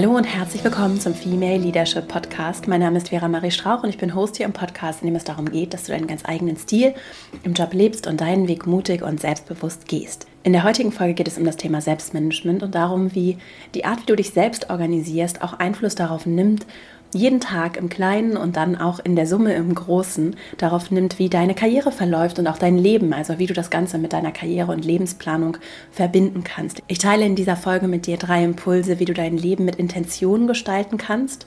Hallo und herzlich willkommen zum Female Leadership Podcast. Mein Name ist Vera Marie Strauch und ich bin Host hier im Podcast, in dem es darum geht, dass du deinen ganz eigenen Stil im Job lebst und deinen Weg mutig und selbstbewusst gehst. In der heutigen Folge geht es um das Thema Selbstmanagement und darum, wie die Art, wie du dich selbst organisierst, auch Einfluss darauf nimmt, jeden Tag im Kleinen und dann auch in der Summe im Großen darauf nimmt, wie deine Karriere verläuft und auch dein Leben, also wie du das Ganze mit deiner Karriere und Lebensplanung verbinden kannst. Ich teile in dieser Folge mit dir 3 Impulse, wie du dein Leben mit Intention gestalten kannst.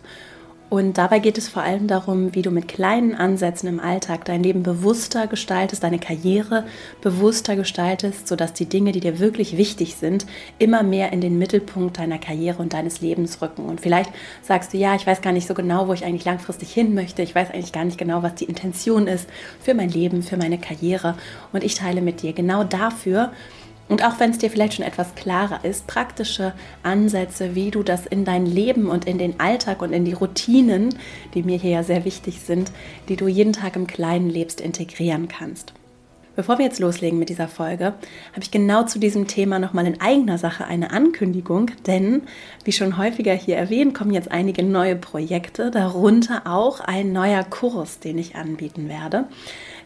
Und dabei geht es vor allem darum, wie du mit kleinen Ansätzen im Alltag dein Leben bewusster gestaltest, deine Karriere bewusster gestaltest, sodass die Dinge, die dir wirklich wichtig sind, immer mehr in den Mittelpunkt deiner Karriere und deines Lebens rücken. Und vielleicht sagst du, ja, ich weiß gar nicht so genau, wo ich eigentlich langfristig hin möchte. Ich weiß eigentlich gar nicht genau, was die Intention ist für mein Leben, für meine Karriere. Und ich teile mit dir genau dafür, und auch wenn es dir vielleicht schon etwas klarer ist, praktische Ansätze, wie du das in dein Leben und in den Alltag und in die Routinen, die mir hier ja sehr wichtig sind, die du jeden Tag im Kleinen lebst, integrieren kannst. Bevor wir jetzt loslegen mit dieser Folge, habe ich genau zu diesem Thema nochmal in eigener Sache eine Ankündigung, denn wie schon häufiger hier erwähnt, kommen jetzt einige neue Projekte, darunter auch ein neuer Kurs, den ich anbieten werde.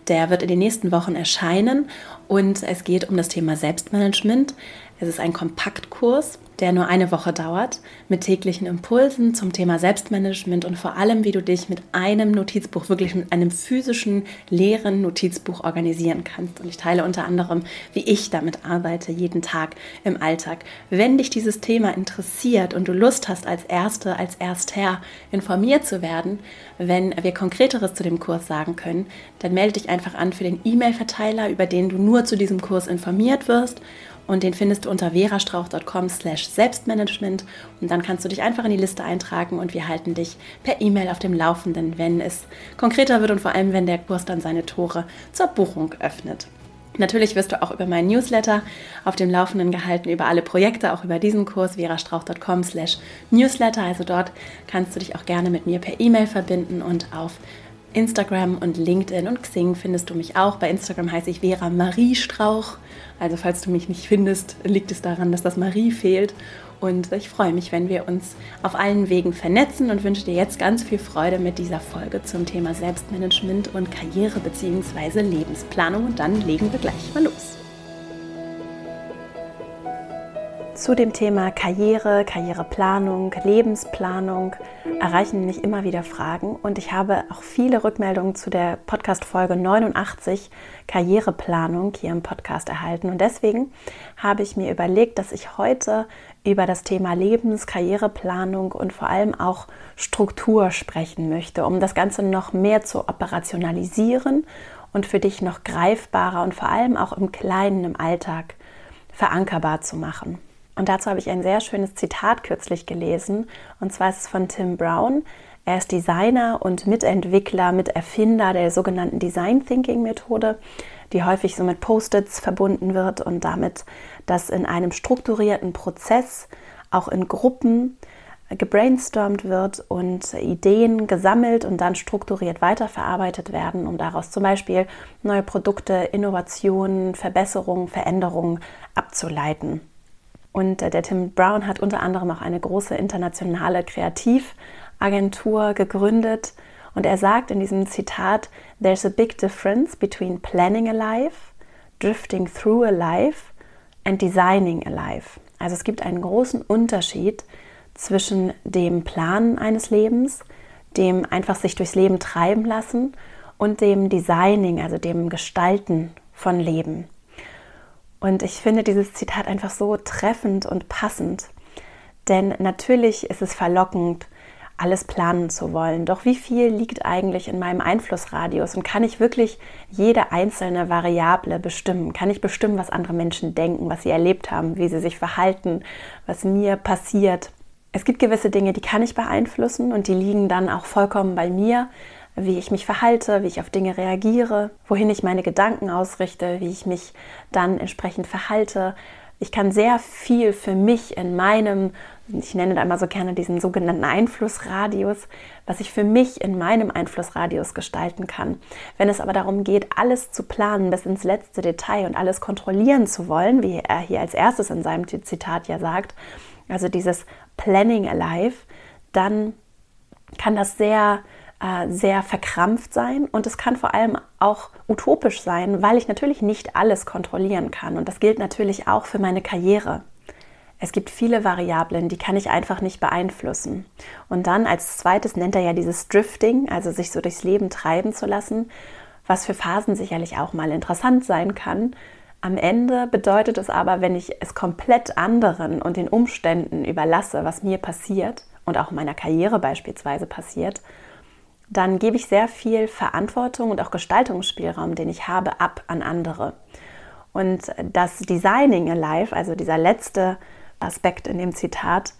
Der wird in den nächsten Wochen erscheinen und es geht um das Thema Selbstmanagement. Es ist ein Kompaktkurs, der nur eine Woche dauert, mit täglichen Impulsen zum Thema Selbstmanagement und vor allem, wie du dich mit einem Notizbuch, wirklich mit einem physischen, leeren Notizbuch organisieren kannst. Und ich teile unter anderem, wie ich damit arbeite, jeden Tag im Alltag. Wenn dich dieses Thema interessiert und du Lust hast, als Erster informiert zu werden, wenn wir Konkreteres zu dem Kurs sagen können, dann melde dich einfach an für den E-Mail-Verteiler, über den du nur zu diesem Kurs informiert wirst. Und den findest du unter verastrauch.com/selbstmanagement und dann kannst du dich einfach in die Liste eintragen und wir halten dich per E-Mail auf dem Laufenden, wenn es konkreter wird und vor allem, wenn der Kurs dann seine Tore zur Buchung öffnet. Natürlich wirst du auch über meinen Newsletter auf dem Laufenden gehalten, über alle Projekte, auch über diesen Kurs, verastrauch.com/newsletter. Also dort kannst du dich auch gerne mit mir per E-Mail verbinden und auf Instagram und LinkedIn und Xing findest du mich auch. Bei Instagram heiße ich Vera Marie Strauch. Also falls du mich nicht findest, liegt es daran, dass das Marie fehlt. Und ich freue mich, wenn wir uns auf allen Wegen vernetzen und wünsche dir jetzt ganz viel Freude mit dieser Folge zum Thema Selbstmanagement und Karriere bzw. Lebensplanung. Und dann legen wir gleich mal los. Zu dem Thema Karriere, Karriereplanung, Lebensplanung erreichen mich immer wieder Fragen und ich habe auch viele Rückmeldungen zu der Podcast-Folge 89 Karriereplanung hier im Podcast erhalten und deswegen habe ich mir überlegt, dass ich heute über das Thema Lebens-, Karriereplanung und vor allem auch Struktur sprechen möchte, um das Ganze noch mehr zu operationalisieren und für dich noch greifbarer und vor allem auch im Kleinen, im Alltag verankerbar zu machen. Und dazu habe ich ein sehr schönes Zitat kürzlich gelesen, und zwar ist es von Tim Brown. Er ist Designer und Mitentwickler, Miterfinder der sogenannten Design Thinking Methode, die häufig so mit Post-its verbunden wird und damit, dass in einem strukturierten Prozess auch in Gruppen gebrainstormt wird und Ideen gesammelt und dann strukturiert weiterverarbeitet werden, um daraus zum Beispiel neue Produkte, Innovationen, Verbesserungen, Veränderungen abzuleiten. Und der Tim Brown hat unter anderem auch eine große internationale Kreativagentur gegründet. Und er sagt in diesem Zitat, "There's a big difference between planning a life, drifting through a life and designing a life." Also es gibt einen großen Unterschied zwischen dem Planen eines Lebens, dem einfach sich durchs Leben treiben lassen und dem Designing, also dem Gestalten von Leben. Und ich finde dieses Zitat einfach so treffend und passend, denn natürlich ist es verlockend, alles planen zu wollen. Doch wie viel liegt eigentlich in meinem Einflussradius und kann ich wirklich jede einzelne Variable bestimmen? Kann ich bestimmen, was andere Menschen denken, was sie erlebt haben, wie sie sich verhalten, was mir passiert? Es gibt gewisse Dinge, die kann ich beeinflussen und die liegen dann auch vollkommen bei mir. Wie ich mich verhalte, wie ich auf Dinge reagiere, wohin ich meine Gedanken ausrichte, wie ich mich dann entsprechend verhalte. Ich kann sehr viel für mich in meinem, ich nenne da immer so gerne diesen sogenannten Einflussradius, was ich für mich in meinem Einflussradius gestalten kann. Wenn es aber darum geht, alles zu planen bis ins letzte Detail und alles kontrollieren zu wollen, wie er hier als erstes in seinem Zitat ja sagt, also dieses Planning Alive, dann kann das sehr verkrampft sein und es kann vor allem auch utopisch sein, weil ich natürlich nicht alles kontrollieren kann. Und das gilt natürlich auch für meine Karriere. Es gibt viele Variablen, die kann ich einfach nicht beeinflussen. Und dann als zweites nennt er ja dieses Drifting, also sich so durchs Leben treiben zu lassen, was für Phasen sicherlich auch mal interessant sein kann. Am Ende bedeutet es aber, wenn ich es komplett anderen und den Umständen überlasse, was mir passiert und auch meiner Karriere beispielsweise passiert, dann gebe ich sehr viel Verantwortung und auch Gestaltungsspielraum, den ich habe, ab an andere. Und das Designing Alive, also dieser letzte Aspekt in dem Zitat,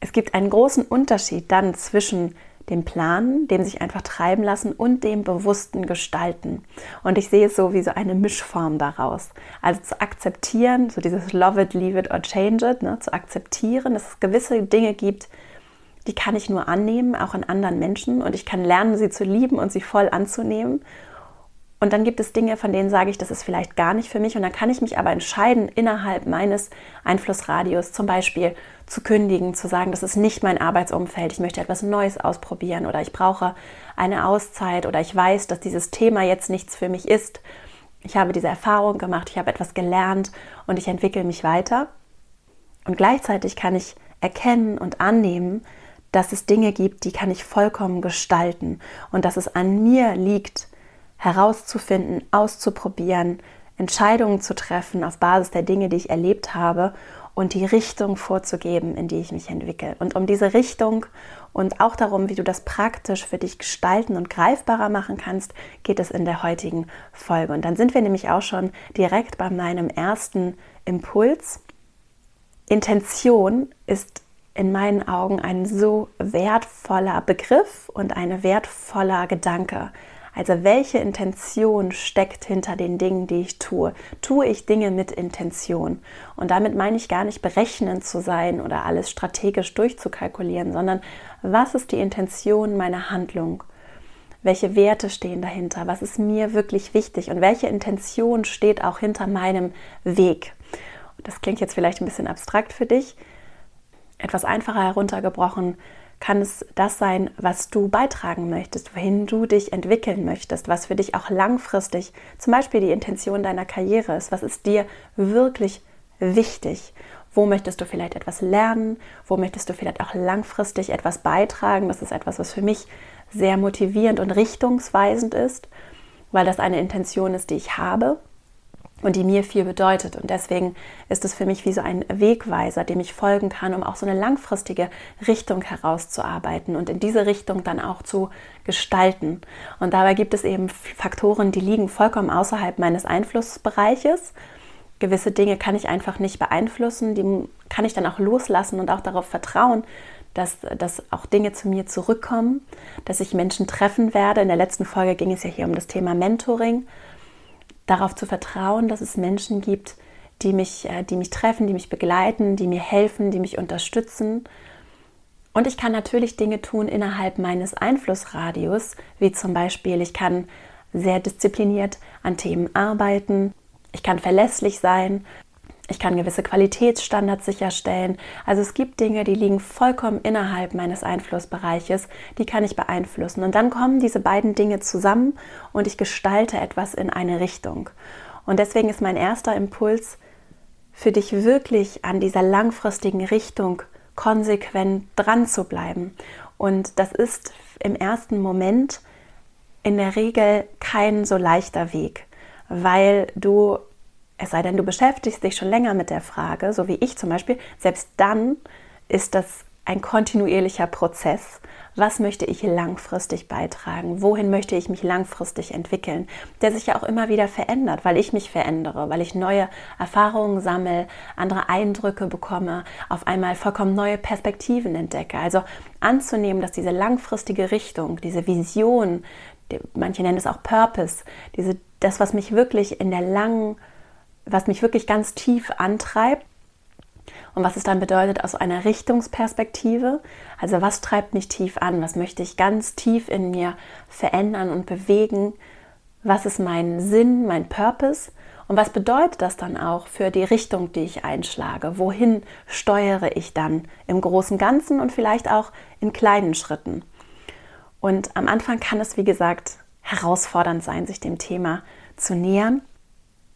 es gibt einen großen Unterschied dann zwischen dem Planen, dem sich einfach treiben lassen und dem bewussten Gestalten. Und ich sehe es so wie so eine Mischform daraus. Also zu akzeptieren, so dieses Love it, leave it or change it, ne, zu akzeptieren, dass es gewisse Dinge gibt, die kann ich nur annehmen, auch an anderen Menschen. Und ich kann lernen, sie zu lieben und sie voll anzunehmen. Und dann gibt es Dinge, von denen sage ich, das ist vielleicht gar nicht für mich. Und dann kann ich mich aber entscheiden, innerhalb meines Einflussradius zum Beispiel zu kündigen, zu sagen, das ist nicht mein Arbeitsumfeld, ich möchte etwas Neues ausprobieren oder ich brauche eine Auszeit oder ich weiß, dass dieses Thema jetzt nichts für mich ist. Ich habe diese Erfahrung gemacht, ich habe etwas gelernt und ich entwickle mich weiter. Und gleichzeitig kann ich erkennen und annehmen, dass es Dinge gibt, die kann ich vollkommen gestalten und dass es an mir liegt, herauszufinden, auszuprobieren, Entscheidungen zu treffen auf Basis der Dinge, die ich erlebt habe und die Richtung vorzugeben, in die ich mich entwickle. Und um diese Richtung und auch darum, wie du das praktisch für dich gestalten und greifbarer machen kannst, geht es in der heutigen Folge. Und dann sind wir nämlich auch schon direkt bei meinem ersten Impuls. Intention ist in meinen Augen ein so wertvoller Begriff und ein wertvoller Gedanke. Also welche Intention steckt hinter den Dingen, die ich tue? Tue ich Dinge mit Intention? Und damit meine ich gar nicht berechnend zu sein oder alles strategisch durchzukalkulieren, sondern was ist die Intention meiner Handlung? Welche Werte stehen dahinter? Was ist mir wirklich wichtig? Und welche Intention steht auch hinter meinem Weg? Das klingt jetzt vielleicht ein bisschen abstrakt für dich. Etwas einfacher heruntergebrochen kann es das sein, was du beitragen möchtest, wohin du dich entwickeln möchtest, was für dich auch langfristig zum Beispiel die Intention deiner Karriere ist, was ist dir wirklich wichtig, wo möchtest du vielleicht etwas lernen, wo möchtest du vielleicht auch langfristig etwas beitragen, das ist etwas, was für mich sehr motivierend und richtungsweisend ist, weil das eine Intention ist, die ich habe. Und die mir viel bedeutet. Und deswegen ist es für mich wie so ein Wegweiser, dem ich folgen kann, um auch so eine langfristige Richtung herauszuarbeiten und in diese Richtung dann auch zu gestalten. Und dabei gibt es eben Faktoren, die liegen vollkommen außerhalb meines Einflussbereiches. Gewisse Dinge kann ich einfach nicht beeinflussen, die kann ich dann auch loslassen und auch darauf vertrauen, dass auch Dinge zu mir zurückkommen, dass ich Menschen treffen werde. In der letzten Folge ging es ja hier um das Thema Mentoring. Darauf zu vertrauen, dass es Menschen gibt, die mich treffen, die mich begleiten, die mir helfen, die mich unterstützen. Und ich kann natürlich Dinge tun innerhalb meines Einflussradius, wie zum Beispiel, ich kann sehr diszipliniert an Themen arbeiten, ich kann verlässlich sein, ich kann gewisse Qualitätsstandards sicherstellen. Also es gibt Dinge, die liegen vollkommen innerhalb meines Einflussbereiches, die kann ich beeinflussen. Und dann kommen diese beiden Dinge zusammen und ich gestalte etwas in eine Richtung. Und deswegen ist mein erster Impuls, für dich wirklich an dieser langfristigen Richtung konsequent dran zu bleiben. Und das ist im ersten Moment in der Regel kein so leichter Weg, weil du... Es sei denn, du beschäftigst dich schon länger mit der Frage, so wie ich zum Beispiel, selbst dann ist das ein kontinuierlicher Prozess. Was möchte ich langfristig beitragen? Wohin möchte ich mich langfristig entwickeln? Der sich ja auch immer wieder verändert, weil ich mich verändere, weil ich neue Erfahrungen sammle, andere Eindrücke bekomme, auf einmal vollkommen neue Perspektiven entdecke. Also anzunehmen, dass diese langfristige Richtung, diese Vision, manche nennen es auch Purpose, das, was mich wirklich was mich wirklich ganz tief antreibt und was es dann bedeutet aus einer Richtungsperspektive. Also was treibt mich tief an? Was möchte ich ganz tief in mir verändern und bewegen? Was ist mein Sinn, mein Purpose? Und was bedeutet das dann auch für die Richtung, die ich einschlage? Wohin steuere ich dann im großen Ganzen und vielleicht auch in kleinen Schritten? Und am Anfang kann es, wie gesagt, herausfordernd sein, sich dem Thema zu nähern.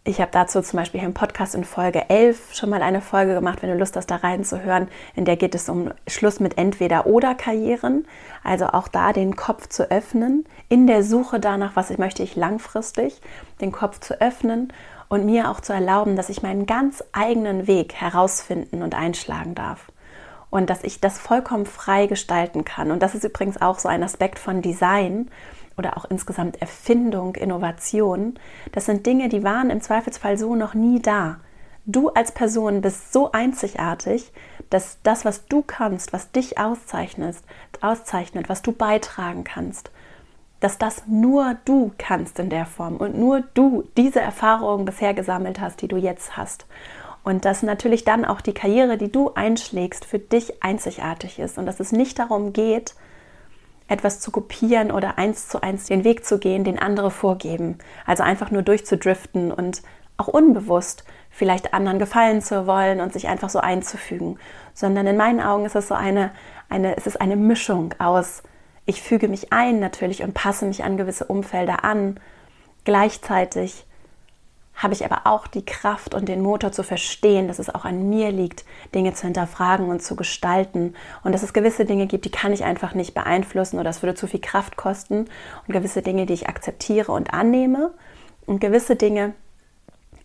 Ich habe dazu zum Beispiel hier im Podcast in Folge 11 schon mal eine Folge gemacht, wenn du Lust hast, da reinzuhören. In der geht es um Schluss mit Entweder-oder-Karrieren. Also auch da den Kopf zu öffnen, in der Suche danach, was möchte ich langfristig, den Kopf zu öffnen und mir auch zu erlauben, dass ich meinen ganz eigenen Weg herausfinden und einschlagen darf. Und dass ich das vollkommen frei gestalten kann. Und das ist übrigens auch so ein Aspekt von Design, oder auch insgesamt Erfindung, Innovation, das sind Dinge, die waren im Zweifelsfall so noch nie da. Du als Person bist so einzigartig, dass das, was du kannst, was dich auszeichnet, was du beitragen kannst, dass das nur du kannst in der Form und nur du diese Erfahrungen bisher gesammelt hast, die du jetzt hast. Und dass natürlich dann auch die Karriere, die du einschlägst, für dich einzigartig ist und dass es nicht darum geht, etwas zu kopieren oder 1 zu 1 den Weg zu gehen, den andere vorgeben. Also einfach nur durchzudriften und auch unbewusst vielleicht anderen gefallen zu wollen und sich einfach so einzufügen. Sondern in meinen Augen ist es so eine Mischung aus, ich füge mich ein natürlich und passe mich an gewisse Umfelder an. Gleichzeitig habe ich aber auch die Kraft und den Motor zu verstehen, dass es auch an mir liegt, Dinge zu hinterfragen und zu gestalten und dass es gewisse Dinge gibt, die kann ich einfach nicht beeinflussen oder es würde zu viel Kraft kosten und gewisse Dinge, die ich akzeptiere und annehme und gewisse Dinge,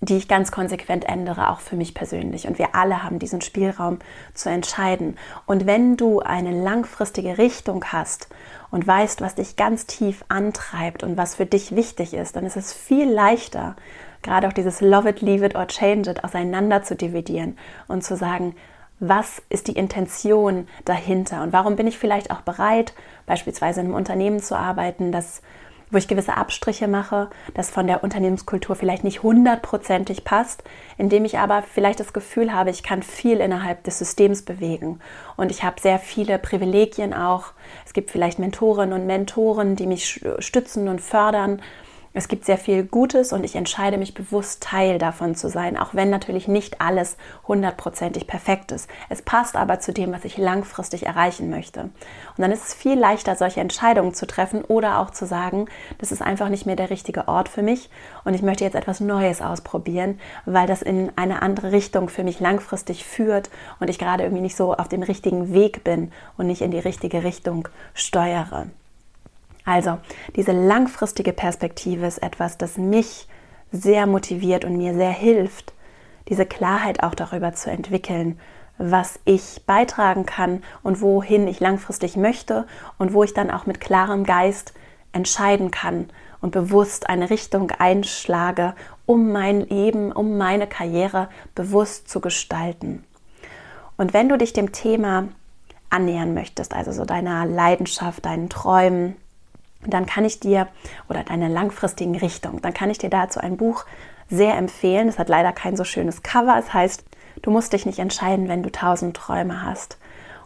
die ich ganz konsequent ändere, auch für mich persönlich. Und wir alle haben diesen Spielraum zu entscheiden. Und wenn du eine langfristige Richtung hast und weißt, was dich ganz tief antreibt und was für dich wichtig ist, dann ist es viel leichter, gerade auch dieses Love it, leave it or change it auseinander zu dividieren und zu sagen, was ist die Intention dahinter und warum bin ich vielleicht auch bereit, beispielsweise in einem Unternehmen zu arbeiten, das, wo ich gewisse Abstriche mache, das von der Unternehmenskultur vielleicht nicht 100%ig passt, indem ich aber vielleicht das Gefühl habe, ich kann viel innerhalb des Systems bewegen und ich habe sehr viele Privilegien auch. Es gibt vielleicht Mentorinnen und Mentoren, die mich stützen und fördern. Es gibt sehr viel Gutes und ich entscheide mich bewusst, Teil davon zu sein, auch wenn natürlich nicht alles 100%ig perfekt ist. Es passt aber zu dem, was ich langfristig erreichen möchte. Und dann ist es viel leichter, solche Entscheidungen zu treffen oder auch zu sagen, das ist einfach nicht mehr der richtige Ort für mich und ich möchte jetzt etwas Neues ausprobieren, weil das in eine andere Richtung für mich langfristig führt und ich gerade irgendwie nicht so auf dem richtigen Weg bin und nicht in die richtige Richtung steuere. Also, diese langfristige Perspektive ist etwas, das mich sehr motiviert und mir sehr hilft, diese Klarheit auch darüber zu entwickeln, was ich beitragen kann und wohin ich langfristig möchte und wo ich dann auch mit klarem Geist entscheiden kann und bewusst eine Richtung einschlage, um mein Leben, um meine Karriere bewusst zu gestalten. Und wenn du dich dem Thema annähern möchtest, also so deiner Leidenschaft, deinen Träumen, dann kann ich dir, oder deiner langfristigen Richtung, dann kann ich dir dazu ein Buch sehr empfehlen. Es hat leider kein so schönes Cover. Es heißt, du musst dich nicht entscheiden, wenn du 1000 Träume hast.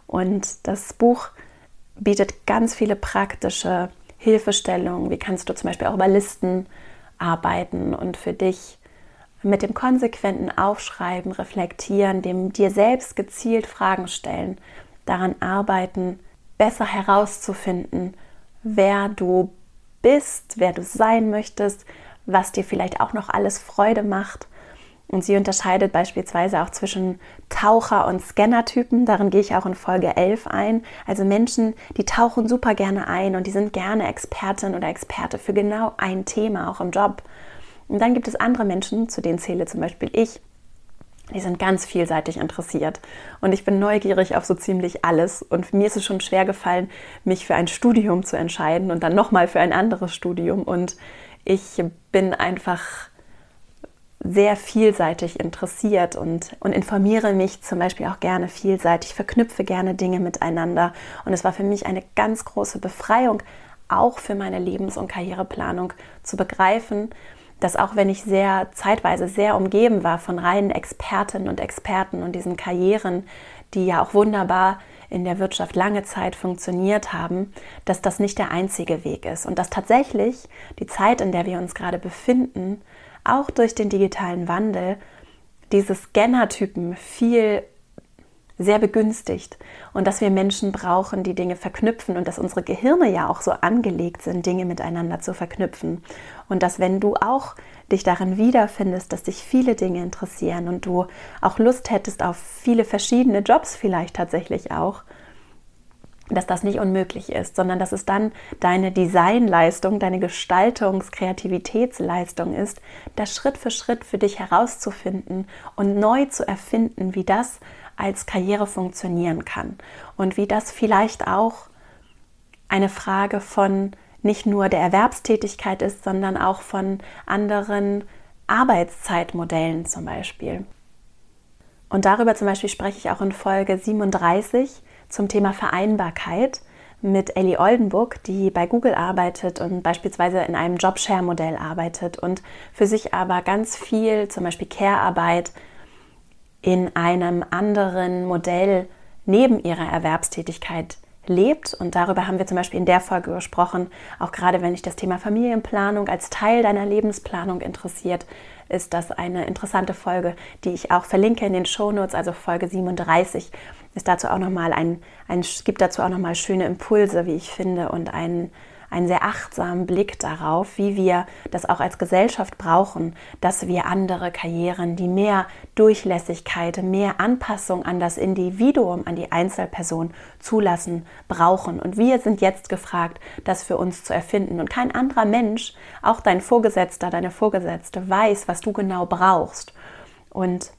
Und das Buch bietet ganz viele praktische Hilfestellungen. Wie kannst du zum Beispiel auch über Listen arbeiten und für dich mit dem konsequenten Aufschreiben, Reflektieren, dem dir selbst gezielt Fragen stellen, daran arbeiten, besser herauszufinden, wer du bist, wer du sein möchtest, was dir vielleicht auch noch alles Freude macht. Und sie unterscheidet beispielsweise auch zwischen Taucher- und Scanner-Typen. Darin gehe ich auch in Folge 11 ein. Also Menschen, die tauchen super gerne ein und die sind gerne Expertin oder Experte für genau ein Thema, auch im Job. Und dann gibt es andere Menschen, zu denen zähle zum Beispiel ich, die sind ganz vielseitig interessiert und ich bin neugierig auf so ziemlich alles und mir ist es schon schwer gefallen, mich für ein Studium zu entscheiden und dann nochmal für ein anderes Studium und ich bin einfach sehr vielseitig interessiert und informiere mich zum Beispiel auch gerne vielseitig, verknüpfe gerne Dinge miteinander und es war für mich eine ganz große Befreiung, auch für meine Lebens- und Karriereplanung zu begreifen, dass auch wenn ich zeitweise sehr umgeben war von reinen Expertinnen und Experten und diesen Karrieren, die ja auch wunderbar in der Wirtschaft lange Zeit funktioniert haben, dass das nicht der einzige Weg ist und dass tatsächlich die Zeit, in der wir uns gerade befinden, auch durch den digitalen Wandel diese Scannertypen sehr begünstigt und dass wir Menschen brauchen, die Dinge verknüpfen und dass unsere Gehirne ja auch so angelegt sind, Dinge miteinander zu verknüpfen und dass, wenn du auch dich darin wiederfindest, dass dich viele Dinge interessieren und du auch Lust hättest auf viele verschiedene Jobs vielleicht tatsächlich auch, dass das nicht unmöglich ist, sondern dass es dann deine Designleistung, deine Gestaltungs-Kreativitätsleistung ist, das Schritt für Schritt für dich herauszufinden und neu zu erfinden, wie das als Karriere funktionieren kann und wie das vielleicht auch eine Frage von nicht nur der Erwerbstätigkeit ist, sondern auch von anderen Arbeitszeitmodellen zum Beispiel. Und darüber zum Beispiel spreche ich auch in Folge 37 zum Thema Vereinbarkeit mit Elli Oldenburg, die bei Google arbeitet und beispielsweise in einem Jobshare-Modell arbeitet und für sich aber ganz viel, zum Beispiel Care-Arbeit, in einem anderen Modell neben ihrer Erwerbstätigkeit lebt. Und darüber haben wir zum Beispiel in der Folge gesprochen, auch gerade wenn dich das Thema Familienplanung als Teil deiner Lebensplanung interessiert, ist das eine interessante Folge, die ich auch verlinke in den Shownotes, also Folge 37 ist dazu auch nochmal gibt dazu auch nochmal schöne Impulse, wie ich finde, und einen sehr achtsamen Blick darauf, wie wir das auch als Gesellschaft brauchen, dass wir andere Karrieren, die mehr Durchlässigkeit, mehr Anpassung an das Individuum, an die Einzelperson zulassen, brauchen. Und wir sind jetzt gefragt, das für uns zu erfinden. Und kein anderer Mensch, auch dein Vorgesetzter, deine Vorgesetzte, weiß, was du genau brauchst. Und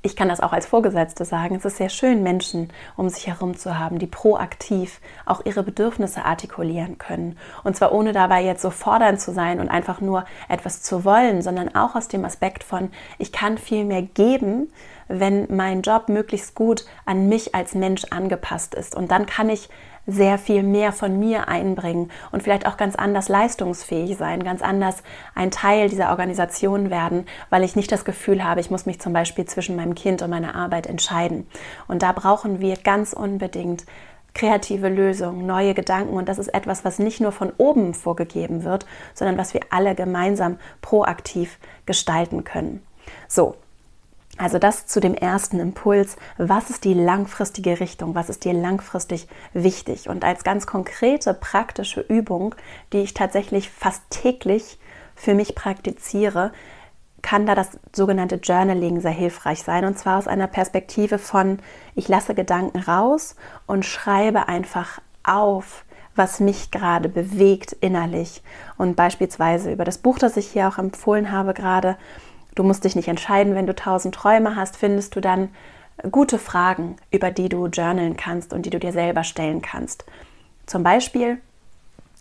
ich kann das auch als Vorgesetzte sagen, es ist sehr schön, Menschen um sich herum zu haben, die proaktiv auch ihre Bedürfnisse artikulieren können. Und zwar ohne dabei jetzt so fordernd zu sein und einfach nur etwas zu wollen, sondern auch aus dem Aspekt von, ich kann viel mehr geben, wenn mein Job möglichst gut an mich als Mensch angepasst ist. Und dann kann ich sehr viel mehr von mir einbringen und vielleicht auch ganz anders leistungsfähig sein, ganz anders ein Teil dieser Organisation werden, weil ich nicht das Gefühl habe, ich muss mich zum Beispiel zwischen meinem Kind und meiner Arbeit entscheiden. Und da brauchen wir ganz unbedingt kreative Lösungen, neue Gedanken, und das ist etwas, was nicht nur von oben vorgegeben wird, sondern was wir alle gemeinsam proaktiv gestalten können. So. Also das zu dem ersten Impuls, was ist die langfristige Richtung, was ist dir langfristig wichtig? Und als ganz konkrete, praktische Übung, die ich tatsächlich fast täglich für mich praktiziere, kann da das sogenannte Journaling sehr hilfreich sein. Und zwar aus einer Perspektive von, ich lasse Gedanken raus und schreibe einfach auf, was mich gerade bewegt innerlich. Und beispielsweise über das Buch, das ich hier auch empfohlen habe gerade, Du musst dich nicht entscheiden, wenn du 1000 Träume hast, findest du dann gute Fragen, über die du journalen kannst und die du dir selber stellen kannst. Zum Beispiel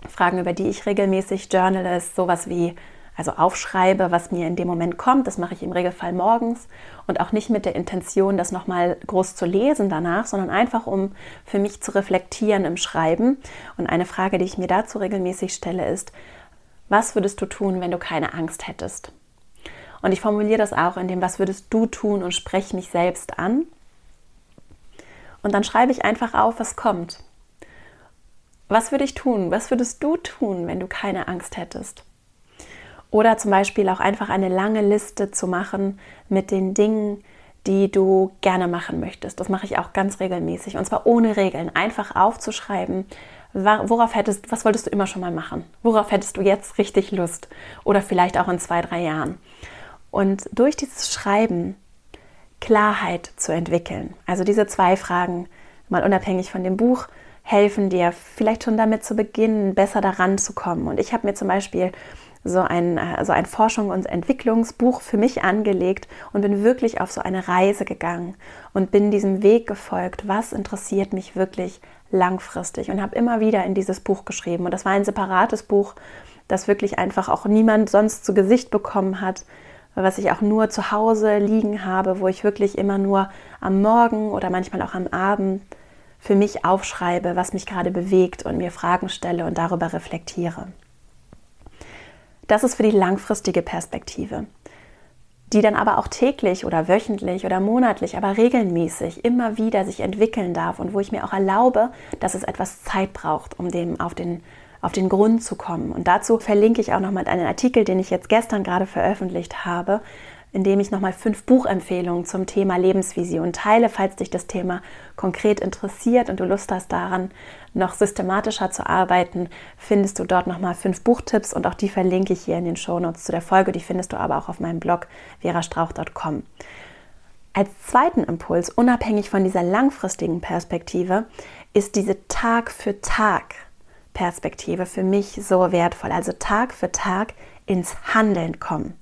Fragen, über die ich regelmäßig journale, ist sowas wie, also aufschreibe, was mir in dem Moment kommt. Das mache ich im Regelfall morgens und auch nicht mit der Intention, das nochmal groß zu lesen danach, sondern einfach, um für mich zu reflektieren im Schreiben. Und eine Frage, die ich mir dazu regelmäßig stelle, ist, was würdest du tun, wenn du keine Angst hättest? Und ich formuliere das auch in dem, was würdest du tun, und spreche mich selbst an. Und dann schreibe ich einfach auf, was kommt. Was würde ich tun? Was würdest du tun, wenn du keine Angst hättest? Oder zum Beispiel auch einfach eine lange Liste zu machen mit den Dingen, die du gerne machen möchtest. Das mache ich auch ganz regelmäßig, und zwar ohne Regeln. Einfach aufzuschreiben, was wolltest du immer schon mal machen? Worauf hättest du jetzt richtig Lust? Oder vielleicht auch in 2-3 Jahren. Und durch dieses Schreiben Klarheit zu entwickeln, also diese 2 Fragen, mal unabhängig von dem Buch, helfen dir vielleicht schon damit zu beginnen, besser daran zu kommen. Und ich habe mir zum Beispiel so ein Forschungs- und Entwicklungsbuch für mich angelegt und bin wirklich auf so eine Reise gegangen und bin diesem Weg gefolgt, was interessiert mich wirklich langfristig, und habe immer wieder in dieses Buch geschrieben. Und das war ein separates Buch, das wirklich einfach auch niemand sonst zu Gesicht bekommen hat, was ich auch nur zu Hause liegen habe, wo ich wirklich immer nur am Morgen oder manchmal auch am Abend für mich aufschreibe, was mich gerade bewegt, und mir Fragen stelle und darüber reflektiere. Das ist für die langfristige Perspektive, die dann aber auch täglich oder wöchentlich oder monatlich, aber regelmäßig immer wieder sich entwickeln darf und wo ich mir auch erlaube, dass es etwas Zeit braucht, um dem auf den auf den Grund zu kommen. Und dazu verlinke ich auch nochmal einen Artikel, den ich jetzt gestern gerade veröffentlicht habe, in dem ich nochmal 5 Buchempfehlungen zum Thema Lebensvision teile, falls dich das Thema konkret interessiert und du Lust hast daran, noch systematischer zu arbeiten, findest du dort nochmal 5 Buchtipps und auch die verlinke ich hier in den Shownotes zu der Folge. Die findest du aber auch auf meinem Blog verastrauch.com. Als zweiten Impuls, unabhängig von dieser langfristigen Perspektive, ist diese Tag-für-Tag-Perspektive für mich so wertvoll. Also Tag für Tag ins Handeln kommen.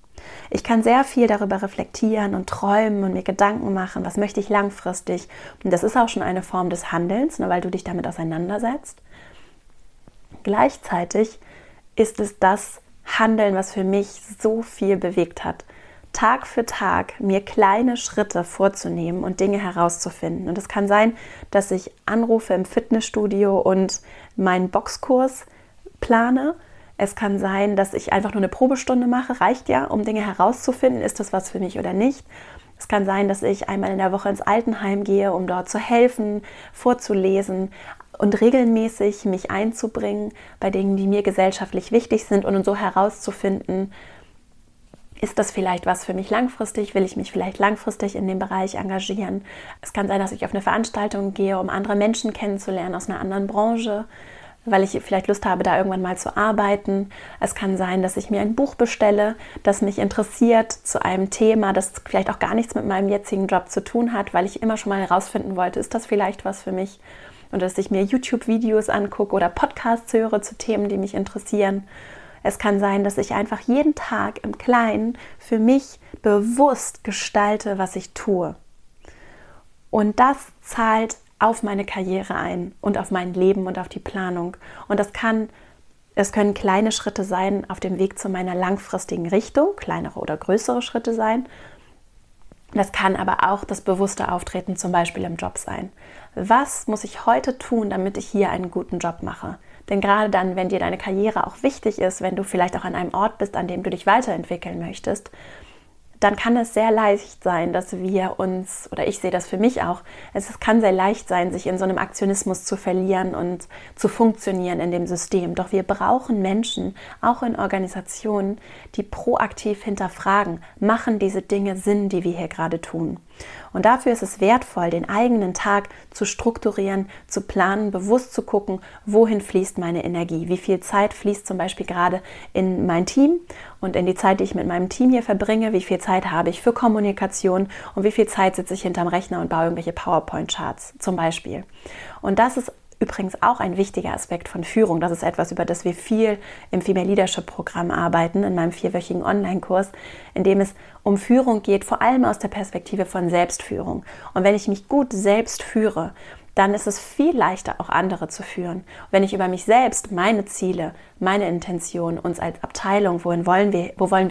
Ich kann sehr viel darüber reflektieren und träumen und mir Gedanken machen, was möchte ich langfristig. Und das ist auch schon eine Form des Handelns, weil du dich damit auseinandersetzt. Gleichzeitig ist es das Handeln, was für mich so viel bewegt hat. Tag für Tag mir kleine Schritte vorzunehmen und Dinge herauszufinden. Und es kann sein, dass ich Anrufe im Fitnessstudio und meinen Boxkurs plane. Es kann sein, dass ich einfach nur eine Probestunde mache, reicht ja, um Dinge herauszufinden, ist das was für mich oder nicht. Es kann sein, dass ich einmal in der Woche ins Altenheim gehe, um dort zu helfen, vorzulesen und regelmäßig mich einzubringen bei Dingen, die mir gesellschaftlich wichtig sind und so herauszufinden, ist das vielleicht was für mich langfristig? Will ich mich vielleicht langfristig in dem Bereich engagieren? Es kann sein, dass ich auf eine Veranstaltung gehe, um andere Menschen kennenzulernen aus einer anderen Branche, weil ich vielleicht Lust habe, da irgendwann mal zu arbeiten. Es kann sein, dass ich mir ein Buch bestelle, das mich interessiert zu einem Thema, das vielleicht auch gar nichts mit meinem jetzigen Job zu tun hat, weil ich immer schon mal herausfinden wollte, ist das vielleicht was für mich? Und dass ich mir YouTube-Videos angucke oder Podcasts höre zu Themen, die mich interessieren. Es kann sein, dass ich einfach jeden Tag im Kleinen für mich bewusst gestalte, was ich tue. Und das zahlt auf meine Karriere ein und auf mein Leben und auf die Planung. Und es können kleine Schritte sein auf dem Weg zu meiner langfristigen Richtung, kleinere oder größere Schritte sein. Das kann aber auch das bewusste Auftreten zum Beispiel im Job sein. Was muss ich heute tun, damit ich hier einen guten Job mache? Denn gerade dann, wenn dir deine Karriere auch wichtig ist, wenn du vielleicht auch an einem Ort bist, an dem du dich weiterentwickeln möchtest, dann kann es sehr leicht sein, dass wir uns, oder ich sehe das für mich auch, es kann sehr leicht sein, sich in so einem Aktionismus zu verlieren und zu funktionieren in dem System. Doch wir brauchen Menschen, auch in Organisationen, die proaktiv hinterfragen, machen diese Dinge Sinn, die wir hier gerade tun. Und dafür ist es wertvoll, den eigenen Tag zu strukturieren, zu planen, bewusst zu gucken, wohin fließt meine Energie, wie viel Zeit fließt zum Beispiel gerade in mein Team und in die Zeit, die ich mit meinem Team hier verbringe, wie viel Zeit habe ich für Kommunikation und wie viel Zeit sitze ich hinterm Rechner und baue irgendwelche PowerPoint-Charts zum Beispiel. Und das ist übrigens auch ein wichtiger Aspekt von Führung. Das ist etwas, über das wir viel im Female Leadership Programm arbeiten, in meinem 4-wöchigen Online-Kurs, in dem es um Führung geht, vor allem aus der Perspektive von Selbstführung. Und wenn ich mich gut selbst führe, dann ist es viel leichter, auch andere zu führen. Und wenn ich über mich selbst, meine Ziele, meine Intention, uns als Abteilung, wo wollen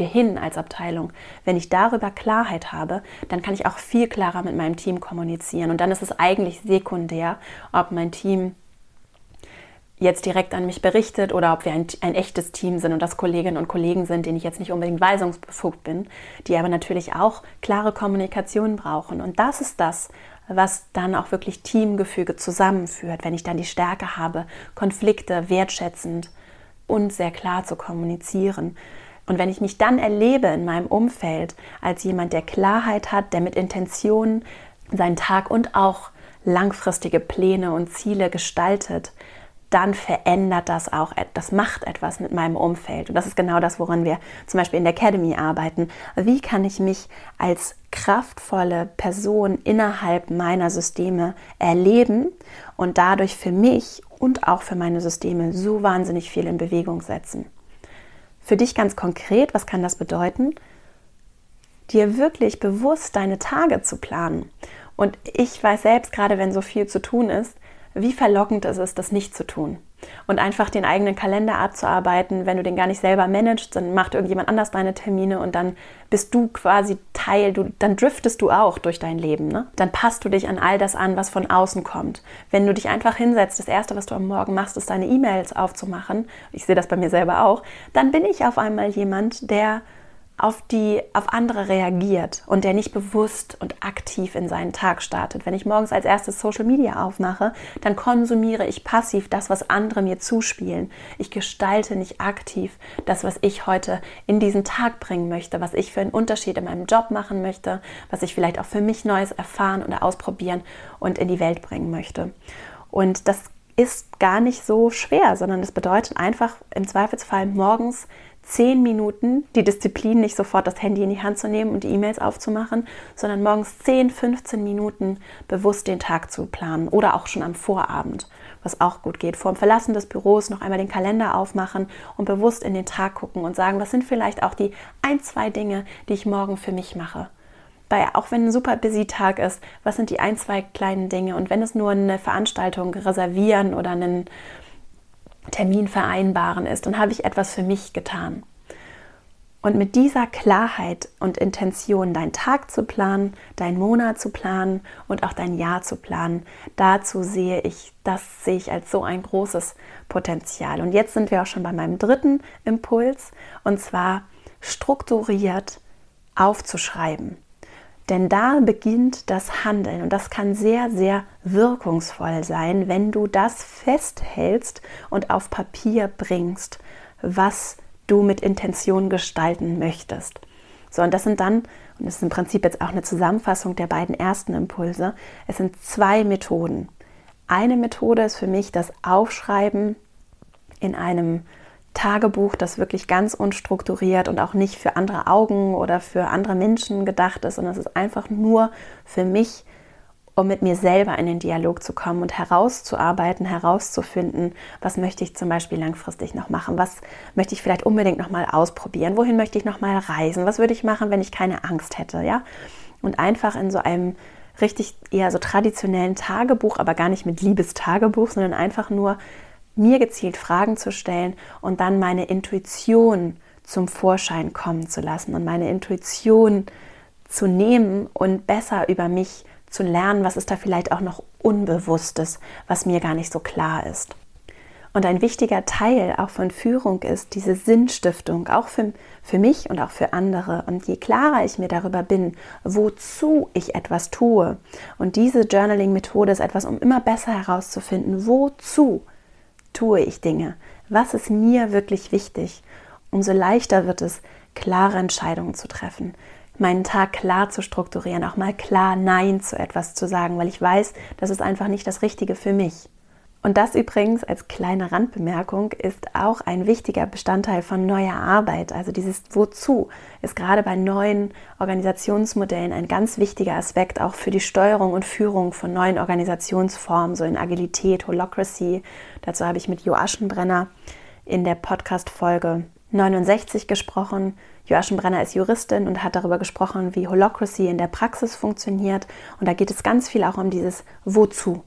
wir hin als Abteilung, wenn ich darüber Klarheit habe, dann kann ich auch viel klarer mit meinem Team kommunizieren. Und dann ist es eigentlich sekundär, ob mein Team jetzt direkt an mich berichtet oder ob wir ein echtes Team sind und das Kolleginnen und Kollegen sind, denen ich jetzt nicht unbedingt weisungsbefugt bin, die aber natürlich auch klare Kommunikation brauchen. Und das ist das, was dann auch wirklich Teamgefüge zusammenführt, wenn ich dann die Stärke habe, Konflikte wertschätzend und sehr klar zu kommunizieren. Und wenn ich mich dann erlebe in meinem Umfeld als jemand, der Klarheit hat, der mit Intentionen seinen Tag und auch langfristige Pläne und Ziele gestaltet, dann verändert das auch, das macht etwas mit meinem Umfeld. Und das ist genau das, woran wir zum Beispiel in der Academy arbeiten. Wie kann ich mich als kraftvolle Person innerhalb meiner Systeme erleben und dadurch für mich und auch für meine Systeme so wahnsinnig viel in Bewegung setzen? Für dich ganz konkret, was kann das bedeuten? Dir wirklich bewusst deine Tage zu planen. Und ich weiß selbst, gerade wenn so viel zu tun ist, wie verlockend es ist, das nicht zu tun und einfach den eigenen Kalender abzuarbeiten. Wenn du den gar nicht selber managst, dann macht irgendjemand anders deine Termine und dann bist du quasi dann driftest du auch durch dein Leben, ne? Dann passt du dich an all das an, was von außen kommt. Wenn du dich einfach hinsetzt, das Erste, was du am Morgen machst, ist deine E-Mails aufzumachen, ich sehe das bei mir selber auch, dann bin ich auf einmal jemand, der auf andere reagiert und der nicht bewusst und aktiv in seinen Tag startet. Wenn ich morgens als erstes Social Media aufmache, dann konsumiere ich passiv das, was andere mir zuspielen. Ich gestalte nicht aktiv das, was ich heute in diesen Tag bringen möchte, was ich für einen Unterschied in meinem Job machen möchte, was ich vielleicht auch für mich Neues erfahren oder ausprobieren und in die Welt bringen möchte. Und das ist gar nicht so schwer, sondern es bedeutet einfach im Zweifelsfall morgens 10 Minuten die Disziplin, nicht sofort das Handy in die Hand zu nehmen und die E-Mails aufzumachen, sondern morgens 10, 15 Minuten bewusst den Tag zu planen oder auch schon am Vorabend, was auch gut geht. Vorm Verlassen des Büros noch einmal den Kalender aufmachen und bewusst in den Tag gucken und sagen, was sind vielleicht auch die 1, 2 Dinge, die ich morgen für mich mache. Weil auch wenn ein super busy Tag ist, was sind die 1, 2 kleinen Dinge? Und wenn es nur eine Veranstaltung reservieren oder einen Termin vereinbaren ist, dann habe ich etwas für mich getan. Und mit dieser Klarheit und Intention, deinen Tag zu planen, deinen Monat zu planen und auch dein Jahr zu planen, das sehe ich als so ein großes Potenzial. Und jetzt sind wir auch schon bei meinem dritten Impuls, und zwar strukturiert aufzuschreiben. Denn da beginnt das Handeln und das kann sehr, sehr wirkungsvoll sein, wenn du das festhältst und auf Papier bringst, was du mit Intention gestalten möchtest. So, und das sind dann, und das ist im Prinzip jetzt auch eine Zusammenfassung der beiden ersten Impulse, es sind 2 Methoden. Eine Methode ist für mich das Aufschreiben in einem Tagebuch, das wirklich ganz unstrukturiert und auch nicht für andere Augen oder für andere Menschen gedacht ist, sondern es ist einfach nur für mich, um mit mir selber in den Dialog zu kommen und herauszuarbeiten, herauszufinden, was möchte ich zum Beispiel langfristig noch machen, was möchte ich vielleicht unbedingt noch mal ausprobieren, wohin möchte ich noch mal reisen, was würde ich machen, wenn ich keine Angst hätte, ja? Und einfach in so einem richtig eher so traditionellen Tagebuch, aber gar nicht mit Liebestagebuch, sondern einfach nur mir gezielt Fragen zu stellen und dann meine Intuition zum Vorschein kommen zu lassen und meine Intuition zu nehmen und besser über mich zu lernen, was ist da vielleicht auch noch Unbewusstes, was mir gar nicht so klar ist. Und ein wichtiger Teil auch von Führung ist diese Sinnstiftung, auch für mich und auch für andere. Und je klarer ich mir darüber bin, wozu ich etwas tue, und diese Journaling-Methode ist etwas, um immer besser herauszufinden, wozu tue ich Dinge? Was ist mir wirklich wichtig? Umso leichter wird es, klare Entscheidungen zu treffen, meinen Tag klar zu strukturieren, auch mal klar Nein zu etwas zu sagen, weil ich weiß, das ist einfach nicht das Richtige für mich. Und das übrigens als kleine Randbemerkung ist auch ein wichtiger Bestandteil von neuer Arbeit. Also dieses Wozu ist gerade bei neuen Organisationsmodellen ein ganz wichtiger Aspekt, auch für die Steuerung und Führung von neuen Organisationsformen, so in Agilität, Holacracy. Dazu habe ich mit Jo Aschenbrenner in der Podcast-Folge 69 gesprochen. Jo Aschenbrenner ist Juristin und hat darüber gesprochen, wie Holacracy in der Praxis funktioniert. Und da geht es ganz viel auch um dieses Wozu.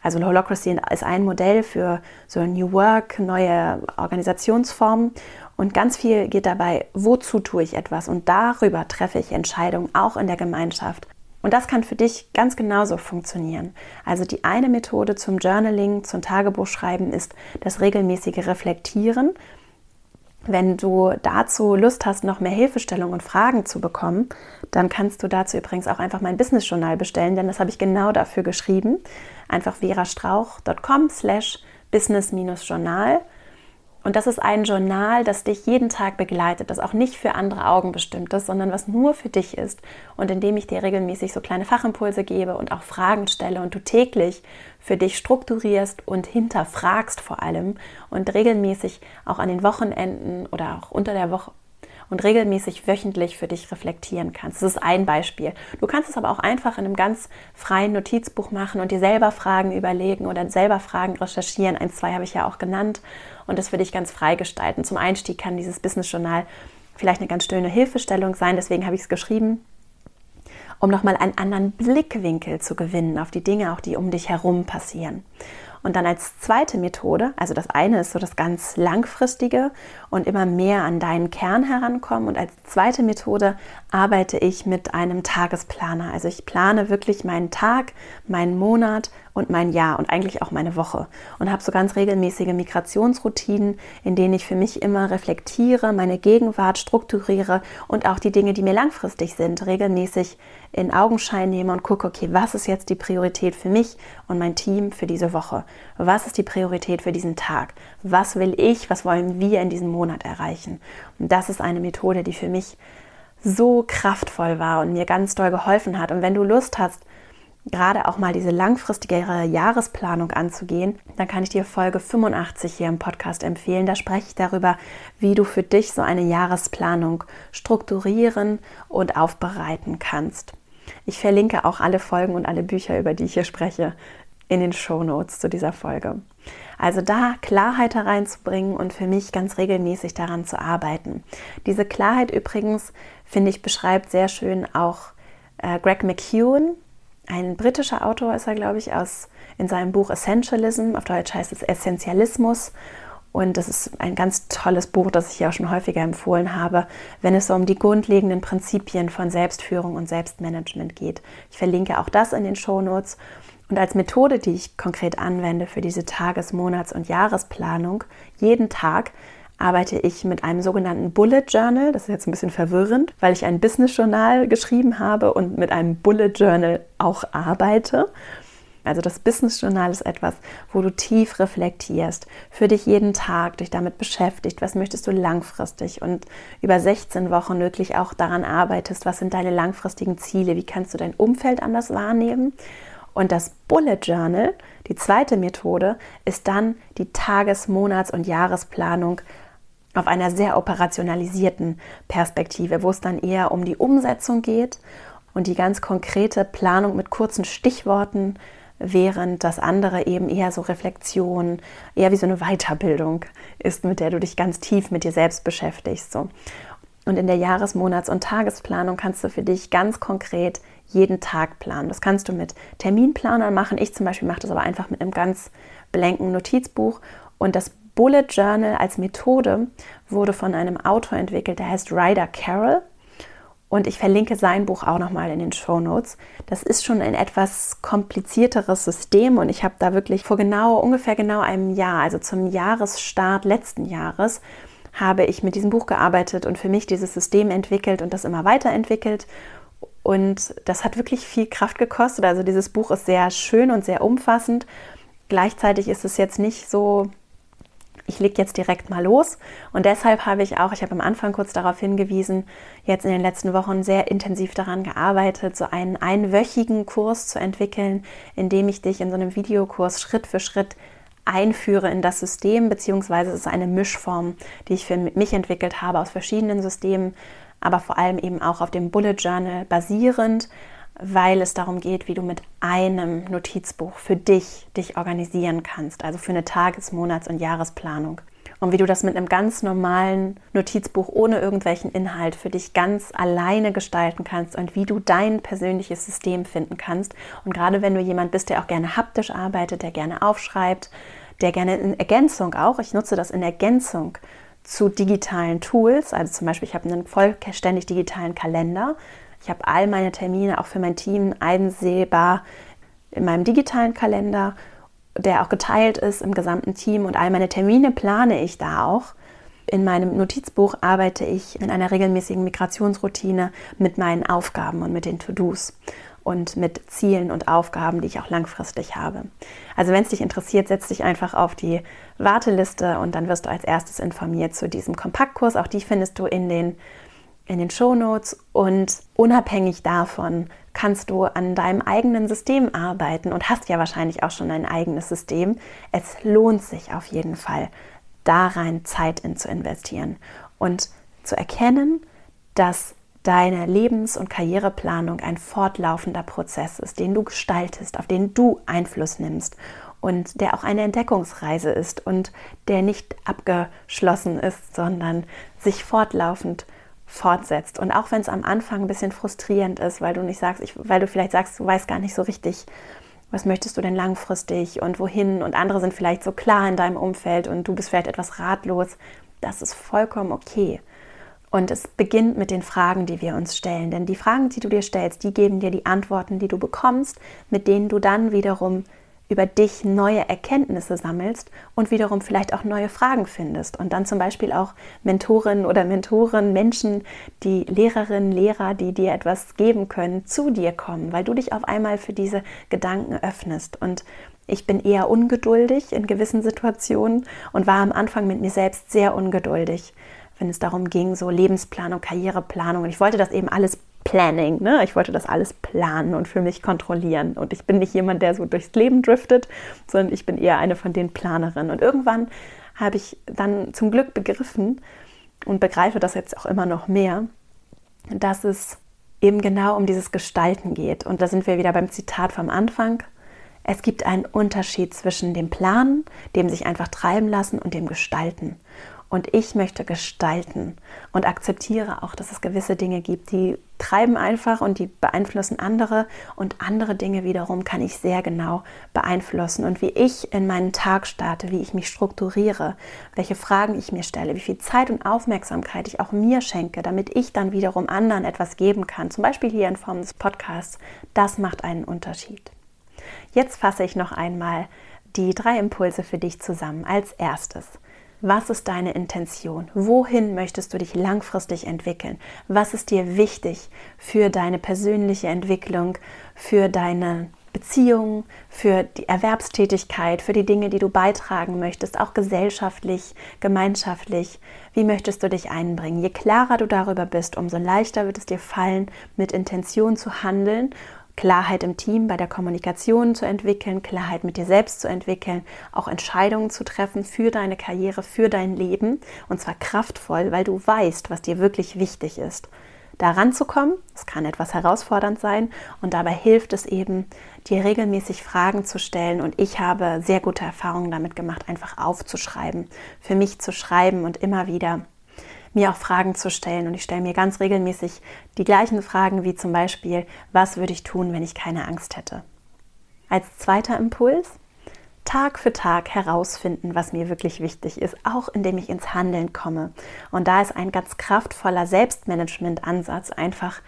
Also Holacracy ist ein Modell für so New Work, neue Organisationsformen, und ganz viel geht dabei, wozu tue ich etwas, und darüber treffe ich Entscheidungen, auch in der Gemeinschaft. Und das kann für dich ganz genauso funktionieren. Also die eine Methode zum Journaling, zum Tagebuchschreiben ist das regelmäßige Reflektieren. Wenn du dazu Lust hast, noch mehr Hilfestellung und Fragen zu bekommen, dann kannst du dazu übrigens auch einfach mein Business Journal bestellen, denn das habe ich genau dafür geschrieben. Einfach verastrauch.com/business-journal. Und das ist ein Journal, das dich jeden Tag begleitet, das auch nicht für andere Augen bestimmt ist, sondern was nur für dich ist. Und in dem ich dir regelmäßig so kleine Fachimpulse gebe und auch Fragen stelle und du täglich für dich strukturierst und hinterfragst vor allem und regelmäßig auch an den Wochenenden oder auch unter der Woche und regelmäßig wöchentlich für dich reflektieren kannst. Das ist ein Beispiel. Du kannst es aber auch einfach in einem ganz freien Notizbuch machen und dir selber Fragen überlegen oder selber Fragen recherchieren. 1, 2 habe ich ja auch genannt, und das für dich ganz frei gestalten. Zum Einstieg kann dieses Business Journal vielleicht eine ganz schöne Hilfestellung sein, deswegen habe ich es geschrieben, um nochmal einen anderen Blickwinkel zu gewinnen auf die Dinge, auch die um dich herum passieren. Und dann als zweite Methode, also das eine ist so das ganz langfristige und immer mehr an deinen Kern herankommen, und als zweite Methode arbeite ich mit einem Tagesplaner. Also ich plane wirklich meinen Tag, meinen Monat und mein Jahr und eigentlich auch meine Woche und habe so ganz regelmäßige Migrationsroutinen, in denen ich für mich immer reflektiere, meine Gegenwart strukturiere und auch die Dinge, die mir langfristig sind, regelmäßig in Augenschein nehme und gucke, okay, was ist jetzt die Priorität für mich und mein Team für diese Woche? Was ist die Priorität für diesen Tag? Was will ich, was wollen wir in diesem Monat erreichen? Und das ist eine Methode, die für mich so kraftvoll war und mir ganz doll geholfen hat. Und wenn du Lust hast, gerade auch mal diese langfristigere Jahresplanung anzugehen, dann kann ich dir Folge 85 hier im Podcast empfehlen. Da spreche ich darüber, wie du für dich so eine Jahresplanung strukturieren und aufbereiten kannst. Ich verlinke auch alle Folgen und alle Bücher, über die ich hier spreche, in den Shownotes zu dieser Folge. Also da Klarheit hereinzubringen und für mich ganz regelmäßig daran zu arbeiten. Diese Klarheit übrigens, finde ich, beschreibt sehr schön auch Greg McKeown. Ein britischer Autor ist er, glaube ich, in seinem Buch Essentialism, auf Deutsch heißt es Essentialismus. Und das ist ein ganz tolles Buch, das ich hier auch schon häufiger empfohlen habe, wenn es so um die grundlegenden Prinzipien von Selbstführung und Selbstmanagement geht. Ich verlinke auch das in den Shownotes. Und als Methode, die ich konkret anwende für diese Tages-, Monats- und Jahresplanung, jeden Tag arbeite ich mit einem sogenannten Bullet Journal. Das ist jetzt ein bisschen verwirrend, weil ich ein Business-Journal geschrieben habe und mit einem Bullet Journal auch arbeite. Also das Business-Journal ist etwas, wo du tief reflektierst, für dich jeden Tag, dich damit beschäftigt, was möchtest du langfristig, und über 16 Wochen wirklich auch daran arbeitest, was sind deine langfristigen Ziele, wie kannst du dein Umfeld anders wahrnehmen. Und das Bullet Journal, die zweite Methode, ist dann die Tages-, Monats- und Jahresplanung auf einer sehr operationalisierten Perspektive, wo es dann eher um die Umsetzung geht und die ganz konkrete Planung mit kurzen Stichworten, während das andere eben eher so Reflexion, eher wie so eine Weiterbildung ist, mit der du dich ganz tief mit dir selbst beschäftigst. So. Und in der Jahres-, Monats- und Tagesplanung kannst du für dich ganz konkret jeden Tag planen. Das kannst du mit Terminplanern machen. Ich zum Beispiel mache das aber einfach mit einem ganz blanken Notizbuch. Und das Bullet Journal als Methode wurde von einem Autor entwickelt, der heißt Ryder Carroll. Und ich verlinke sein Buch auch nochmal in den Shownotes. Das ist schon ein etwas komplizierteres System und ich habe da wirklich vor ungefähr einem Jahr, also zum Jahresstart letzten Jahres, habe ich mit diesem Buch gearbeitet und für mich dieses System entwickelt und das immer weiterentwickelt. Und das hat wirklich viel Kraft gekostet. Also dieses Buch ist sehr schön und sehr umfassend. Gleichzeitig ist es jetzt nicht so, ich lege jetzt direkt mal los, und deshalb habe ich habe am Anfang kurz darauf hingewiesen, jetzt in den letzten Wochen sehr intensiv daran gearbeitet, so einen einwöchigen Kurs zu entwickeln, in dem ich dich in so einem Videokurs Schritt für Schritt einführe in das System, beziehungsweise es ist eine Mischform, die ich für mich entwickelt habe aus verschiedenen Systemen, aber vor allem eben auch auf dem Bullet Journal basierend, weil es darum geht, wie du mit einem Notizbuch für dich organisieren kannst, also für eine Tages-, Monats- und Jahresplanung. Und wie du das mit einem ganz normalen Notizbuch ohne irgendwelchen Inhalt für dich ganz alleine gestalten kannst und wie du dein persönliches System finden kannst. Und gerade wenn du jemand bist, der auch gerne haptisch arbeitet, der gerne aufschreibt, der gerne in Ergänzung auch, ich nutze das in Ergänzung zu digitalen Tools, also zum Beispiel, ich habe einen vollständig digitalen Kalender. Ich habe all meine Termine auch für mein Team einsehbar in meinem digitalen Kalender, der auch geteilt ist im gesamten Team, und all meine Termine plane ich da auch. In meinem Notizbuch arbeite ich in einer regelmäßigen Migrationsroutine mit meinen Aufgaben und mit den To-Dos und mit Zielen und Aufgaben, die ich auch langfristig habe. Also wenn es dich interessiert, setz dich einfach auf die Warteliste und dann wirst du als erstes informiert zu diesem Kompaktkurs. Auch die findest du in den Shownotes, und unabhängig davon kannst du an deinem eigenen System arbeiten und hast ja wahrscheinlich auch schon ein eigenes System. Es lohnt sich auf jeden Fall, da rein Zeit zu investieren und zu erkennen, dass deine Lebens- und Karriereplanung ein fortlaufender Prozess ist, den du gestaltest, auf den du Einfluss nimmst und der auch eine Entdeckungsreise ist und der nicht abgeschlossen ist, sondern sich fortlaufend fortsetzt. Und auch wenn es am Anfang ein bisschen frustrierend ist, weil du vielleicht sagst, du weißt gar nicht so richtig, was möchtest du denn langfristig und wohin, und andere sind vielleicht so klar in deinem Umfeld und du bist vielleicht etwas ratlos. Das ist vollkommen okay. Und es beginnt mit den Fragen, die wir uns stellen. Denn die Fragen, die du dir stellst, die geben dir die Antworten, die du bekommst, mit denen du dann wiederum über dich neue Erkenntnisse sammelst und wiederum vielleicht auch neue Fragen findest. Und dann zum Beispiel auch Mentorinnen oder Mentoren, Menschen, die Lehrerinnen, Lehrer, die dir etwas geben können, zu dir kommen, weil du dich auf einmal für diese Gedanken öffnest. Und ich bin eher ungeduldig in gewissen Situationen und war am Anfang mit mir selbst sehr ungeduldig, wenn es darum ging, so Lebensplanung, Karriereplanung. Und ich wollte das eben alles Planning, ne? Ich wollte das alles planen und für mich kontrollieren. Und ich bin nicht jemand, der so durchs Leben driftet, sondern ich bin eher eine von den Planerinnen. Und irgendwann habe ich dann zum Glück begriffen und begreife das jetzt auch immer noch mehr, dass es eben genau um dieses Gestalten geht. Und da sind wir wieder beim Zitat vom Anfang. Es gibt einen Unterschied zwischen dem Planen, dem sich einfach treiben lassen, und dem Gestalten. Und ich möchte gestalten und akzeptiere auch, dass es gewisse Dinge gibt, die treiben einfach und die beeinflussen andere. Und andere Dinge wiederum kann ich sehr genau beeinflussen. Und wie ich in meinen Tag starte, wie ich mich strukturiere, welche Fragen ich mir stelle, wie viel Zeit und Aufmerksamkeit ich auch mir schenke, damit ich dann wiederum anderen etwas geben kann, zum Beispiel hier in Form des Podcasts, das macht einen Unterschied. Jetzt fasse ich noch einmal die 3 Impulse für dich zusammen. Als erstes: Was ist deine Intention? Wohin möchtest du dich langfristig entwickeln? Was ist dir wichtig für deine persönliche Entwicklung, für deine Beziehungen, für die Erwerbstätigkeit, für die Dinge, die du beitragen möchtest, auch gesellschaftlich, gemeinschaftlich? Wie möchtest du dich einbringen? Je klarer du darüber bist, umso leichter wird es dir fallen, mit Intention zu handeln, Klarheit im Team, bei der Kommunikation zu entwickeln, Klarheit mit dir selbst zu entwickeln, auch Entscheidungen zu treffen für deine Karriere, für dein Leben, und zwar kraftvoll, weil du weißt, was dir wirklich wichtig ist. Da ranzukommen, es kann etwas herausfordernd sein, und dabei hilft es eben, dir regelmäßig Fragen zu stellen, und ich habe sehr gute Erfahrungen damit gemacht, einfach aufzuschreiben, für mich zu schreiben und immer wieder mir auch Fragen zu stellen. Und ich stelle mir ganz regelmäßig die gleichen Fragen, wie zum Beispiel: Was würde ich tun, wenn ich keine Angst hätte? Als zweiter Impuls: Tag für Tag herausfinden, was mir wirklich wichtig ist, auch indem ich ins Handeln komme. Und da ist ein ganz kraftvoller Selbstmanagement-Ansatz, einfach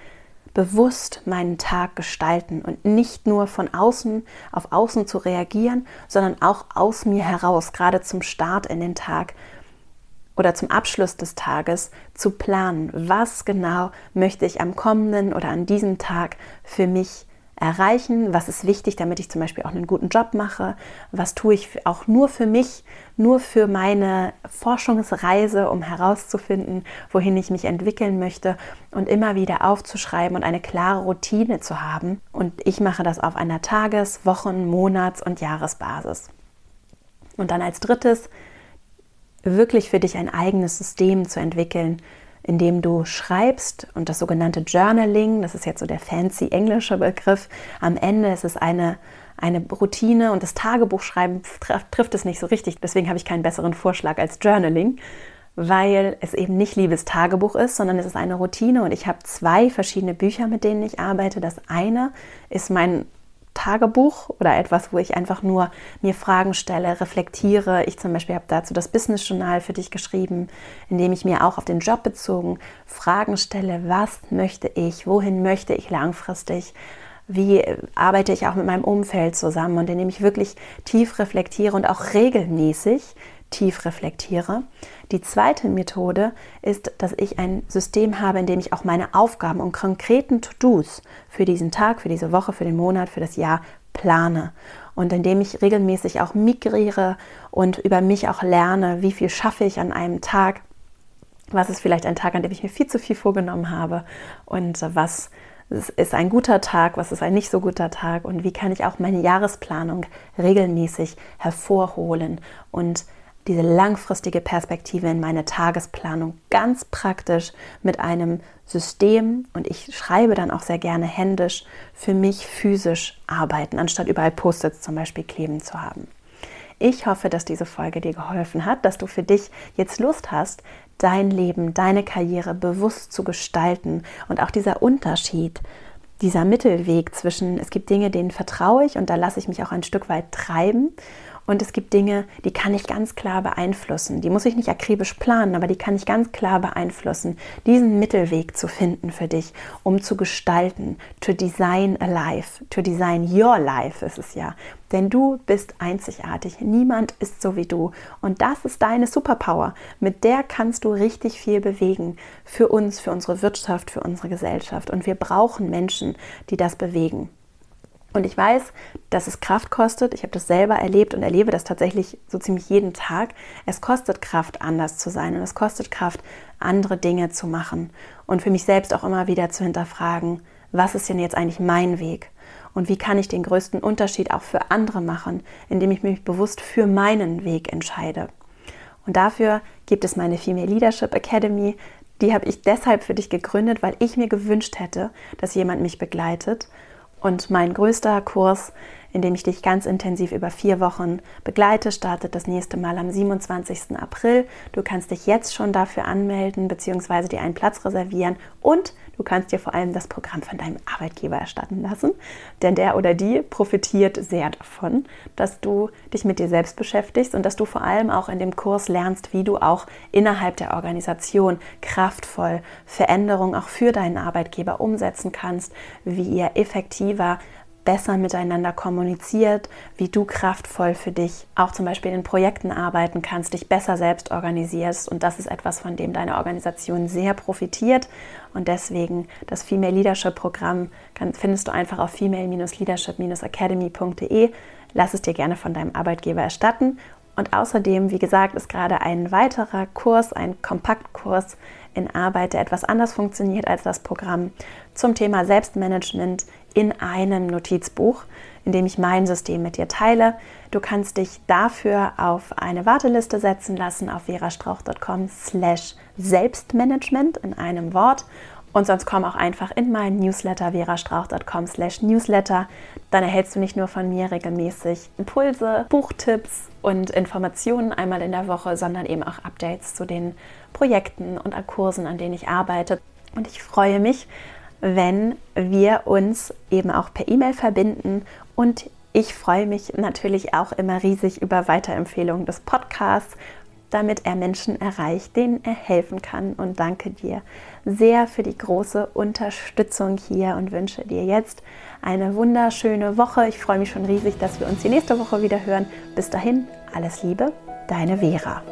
bewusst meinen Tag gestalten und nicht nur von außen auf außen zu reagieren, sondern auch aus mir heraus, gerade zum Start in den Tag oder zum Abschluss des Tages, zu planen. Was genau möchte ich am kommenden oder an diesem Tag für mich erreichen? Was ist wichtig, damit ich zum Beispiel auch einen guten Job mache? Was tue ich auch nur für mich, nur für meine Forschungsreise, um herauszufinden, wohin ich mich entwickeln möchte? Und immer wieder aufzuschreiben und eine klare Routine zu haben. Und ich mache das auf einer Tages-, Wochen-, Monats- und Jahresbasis. Und dann als drittes: Wirklich für dich ein eigenes System zu entwickeln, indem du schreibst, und das sogenannte Journaling, das ist jetzt so der fancy englische Begriff, am Ende ist es eine Routine, und das Tagebuchschreiben trifft es nicht so richtig, deswegen habe ich keinen besseren Vorschlag als Journaling, weil es eben nicht liebes Tagebuch ist, sondern es ist eine Routine, und ich habe 2 verschiedene Bücher, mit denen ich arbeite. Das eine ist mein Tagebuch oder etwas, wo ich einfach nur mir Fragen stelle, reflektiere. Ich zum Beispiel habe dazu das Business Journal für dich geschrieben, in dem ich mir auch auf den Job bezogen Fragen stelle: Was möchte ich, wohin möchte ich langfristig, wie arbeite ich auch mit meinem Umfeld zusammen, und indem ich wirklich tief reflektiere und auch regelmäßig tief reflektiere. Die zweite Methode ist, dass ich ein System habe, in dem ich auch meine Aufgaben und konkreten To-Dos für diesen Tag, für diese Woche, für den Monat, für das Jahr plane. Und indem ich regelmäßig auch migriere und über mich auch lerne, wie viel schaffe ich an einem Tag, was ist vielleicht ein Tag, an dem ich mir viel zu viel vorgenommen habe, und was ist ein guter Tag, was ist ein nicht so guter Tag, und wie kann ich auch meine Jahresplanung regelmäßig hervorholen und diese langfristige Perspektive in meine Tagesplanung ganz praktisch mit einem System, und ich schreibe dann auch sehr gerne händisch, für mich physisch arbeiten, anstatt überall Post-its zum Beispiel kleben zu haben. Ich hoffe, dass diese Folge dir geholfen hat, dass du für dich jetzt Lust hast, dein Leben, deine Karriere bewusst zu gestalten, und auch dieser Unterschied dieser Mittelweg zwischen, es gibt Dinge, denen vertraue ich und da lasse ich mich auch ein Stück weit treiben, und es gibt Dinge, die kann ich ganz klar beeinflussen. Die muss ich nicht akribisch planen, aber die kann ich ganz klar beeinflussen. Diesen Mittelweg zu finden für dich, um zu gestalten, to design a life, to design your life ist es ja. Denn du bist einzigartig, niemand ist so wie du, und das ist deine Superpower. Mit der kannst du richtig viel bewegen für uns, für unsere Wirtschaft, für unsere Gesellschaft, und wir brauchen Menschen, die das bewegen. Und ich weiß, dass es Kraft kostet. Ich habe das selber erlebt und erlebe das tatsächlich so ziemlich jeden Tag. Es kostet Kraft, anders zu sein, und es kostet Kraft, andere Dinge zu machen und für mich selbst auch immer wieder zu hinterfragen, was ist denn jetzt eigentlich mein Weg und wie kann ich den größten Unterschied auch für andere machen, indem ich mich bewusst für meinen Weg entscheide. Und dafür gibt es meine Female Leadership Academy. Die habe ich deshalb für dich gegründet, weil ich mir gewünscht hätte, dass jemand mich begleitet. Und mein größter Kurs, in dem ich dich ganz intensiv über 4 Wochen begleite, startet das nächste Mal am 27. April. Du kannst dich jetzt schon dafür anmelden bzw. dir einen Platz reservieren, und du kannst dir vor allem das Programm von deinem Arbeitgeber erstatten lassen, denn der oder die profitiert sehr davon, dass du dich mit dir selbst beschäftigst und dass du vor allem auch in dem Kurs lernst, wie du auch innerhalb der Organisation kraftvoll Veränderungen auch für deinen Arbeitgeber umsetzen kannst, wie ihr effektiver besser miteinander kommuniziert, wie du kraftvoll für dich auch zum Beispiel in Projekten arbeiten kannst, dich besser selbst organisierst, und das ist etwas, von dem deine Organisation sehr profitiert, und deswegen das Female Leadership Programm findest du einfach auf female-leadership-academy.de. Lass es dir gerne von deinem Arbeitgeber erstatten, und außerdem, wie gesagt, ist gerade ein weiterer Kurs, ein Kompaktkurs in Arbeit, der etwas anders funktioniert als das Programm, zum Thema Selbstmanagement in einem Notizbuch, in dem ich mein System mit dir teile. Du kannst dich dafür auf eine Warteliste setzen lassen auf verastrauch.com/Selbstmanagement in einem Wort, und sonst komm auch einfach in meinen Newsletter verastrauch.com/Newsletter. Dann erhältst du nicht nur von mir regelmäßig Impulse, Buchtipps und Informationen einmal in der Woche, sondern eben auch Updates zu den Projekten und Kursen, an denen ich arbeite. Und ich freue mich, wenn wir uns eben auch per E-Mail verbinden, und ich freue mich natürlich auch immer riesig über Weiterempfehlungen des Podcasts, damit er Menschen erreicht, denen er helfen kann, und danke dir sehr für die große Unterstützung hier und wünsche dir jetzt eine wunderschöne Woche. Ich freue mich schon riesig, dass wir uns die nächste Woche wieder hören. Bis dahin, alles Liebe, deine Vera.